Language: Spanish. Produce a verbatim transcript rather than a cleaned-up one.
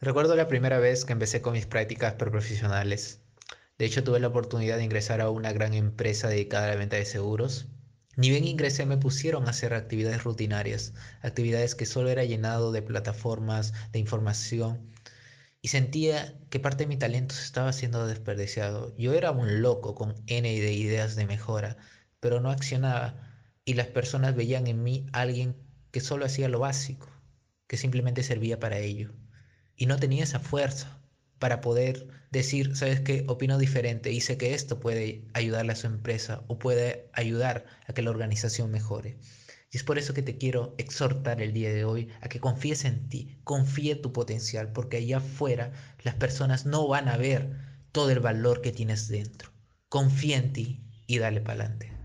Recuerdo la primera vez que empecé con mis prácticas preprofesionales. De hecho, tuve la oportunidad de ingresar a una gran empresa dedicada a la venta de seguros. Ni bien ingresé, me pusieron a hacer actividades rutinarias, actividades que solo era llenado de plataformas, de información, y sentía que parte de mi talento se estaba siendo desperdiciado. Yo era un loco con ene de ideas de mejora, pero no accionaba, y las personas veían en mí a alguien que solo hacía lo básico, que simplemente servía para ello, y no tenía esa fuerza para poder decir, ¿sabes qué? Opino diferente y sé que esto puede ayudarle a su empresa o puede ayudar a que la organización mejore. Y es por eso que te quiero exhortar el día de hoy a que confíes en ti, confíe en tu potencial, porque allá afuera las personas no van a ver todo el valor que tienes dentro. Confía en ti y dale para adelante.